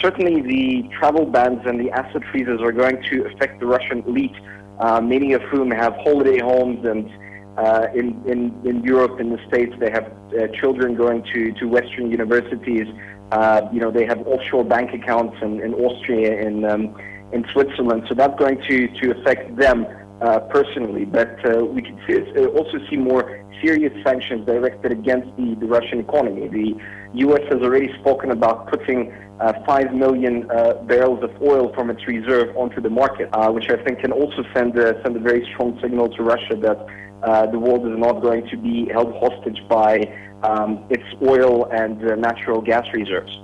Certainly the travel bans and the asset freezes are going to affect the Russian elite, many of whom have holiday homes, and in Europe, in the States, they have children going to Western universities. They have offshore bank accounts in Austria and in Switzerland. So that's going to affect them personally. But we can also see more serious sanctions directed against the Russian economy. The U.S. has already spoken about putting 5 million barrels of oil from its reserve onto the market, which I think can also send a very strong signal to Russia that the world is not going to be held hostage by its oil and natural gas reserves.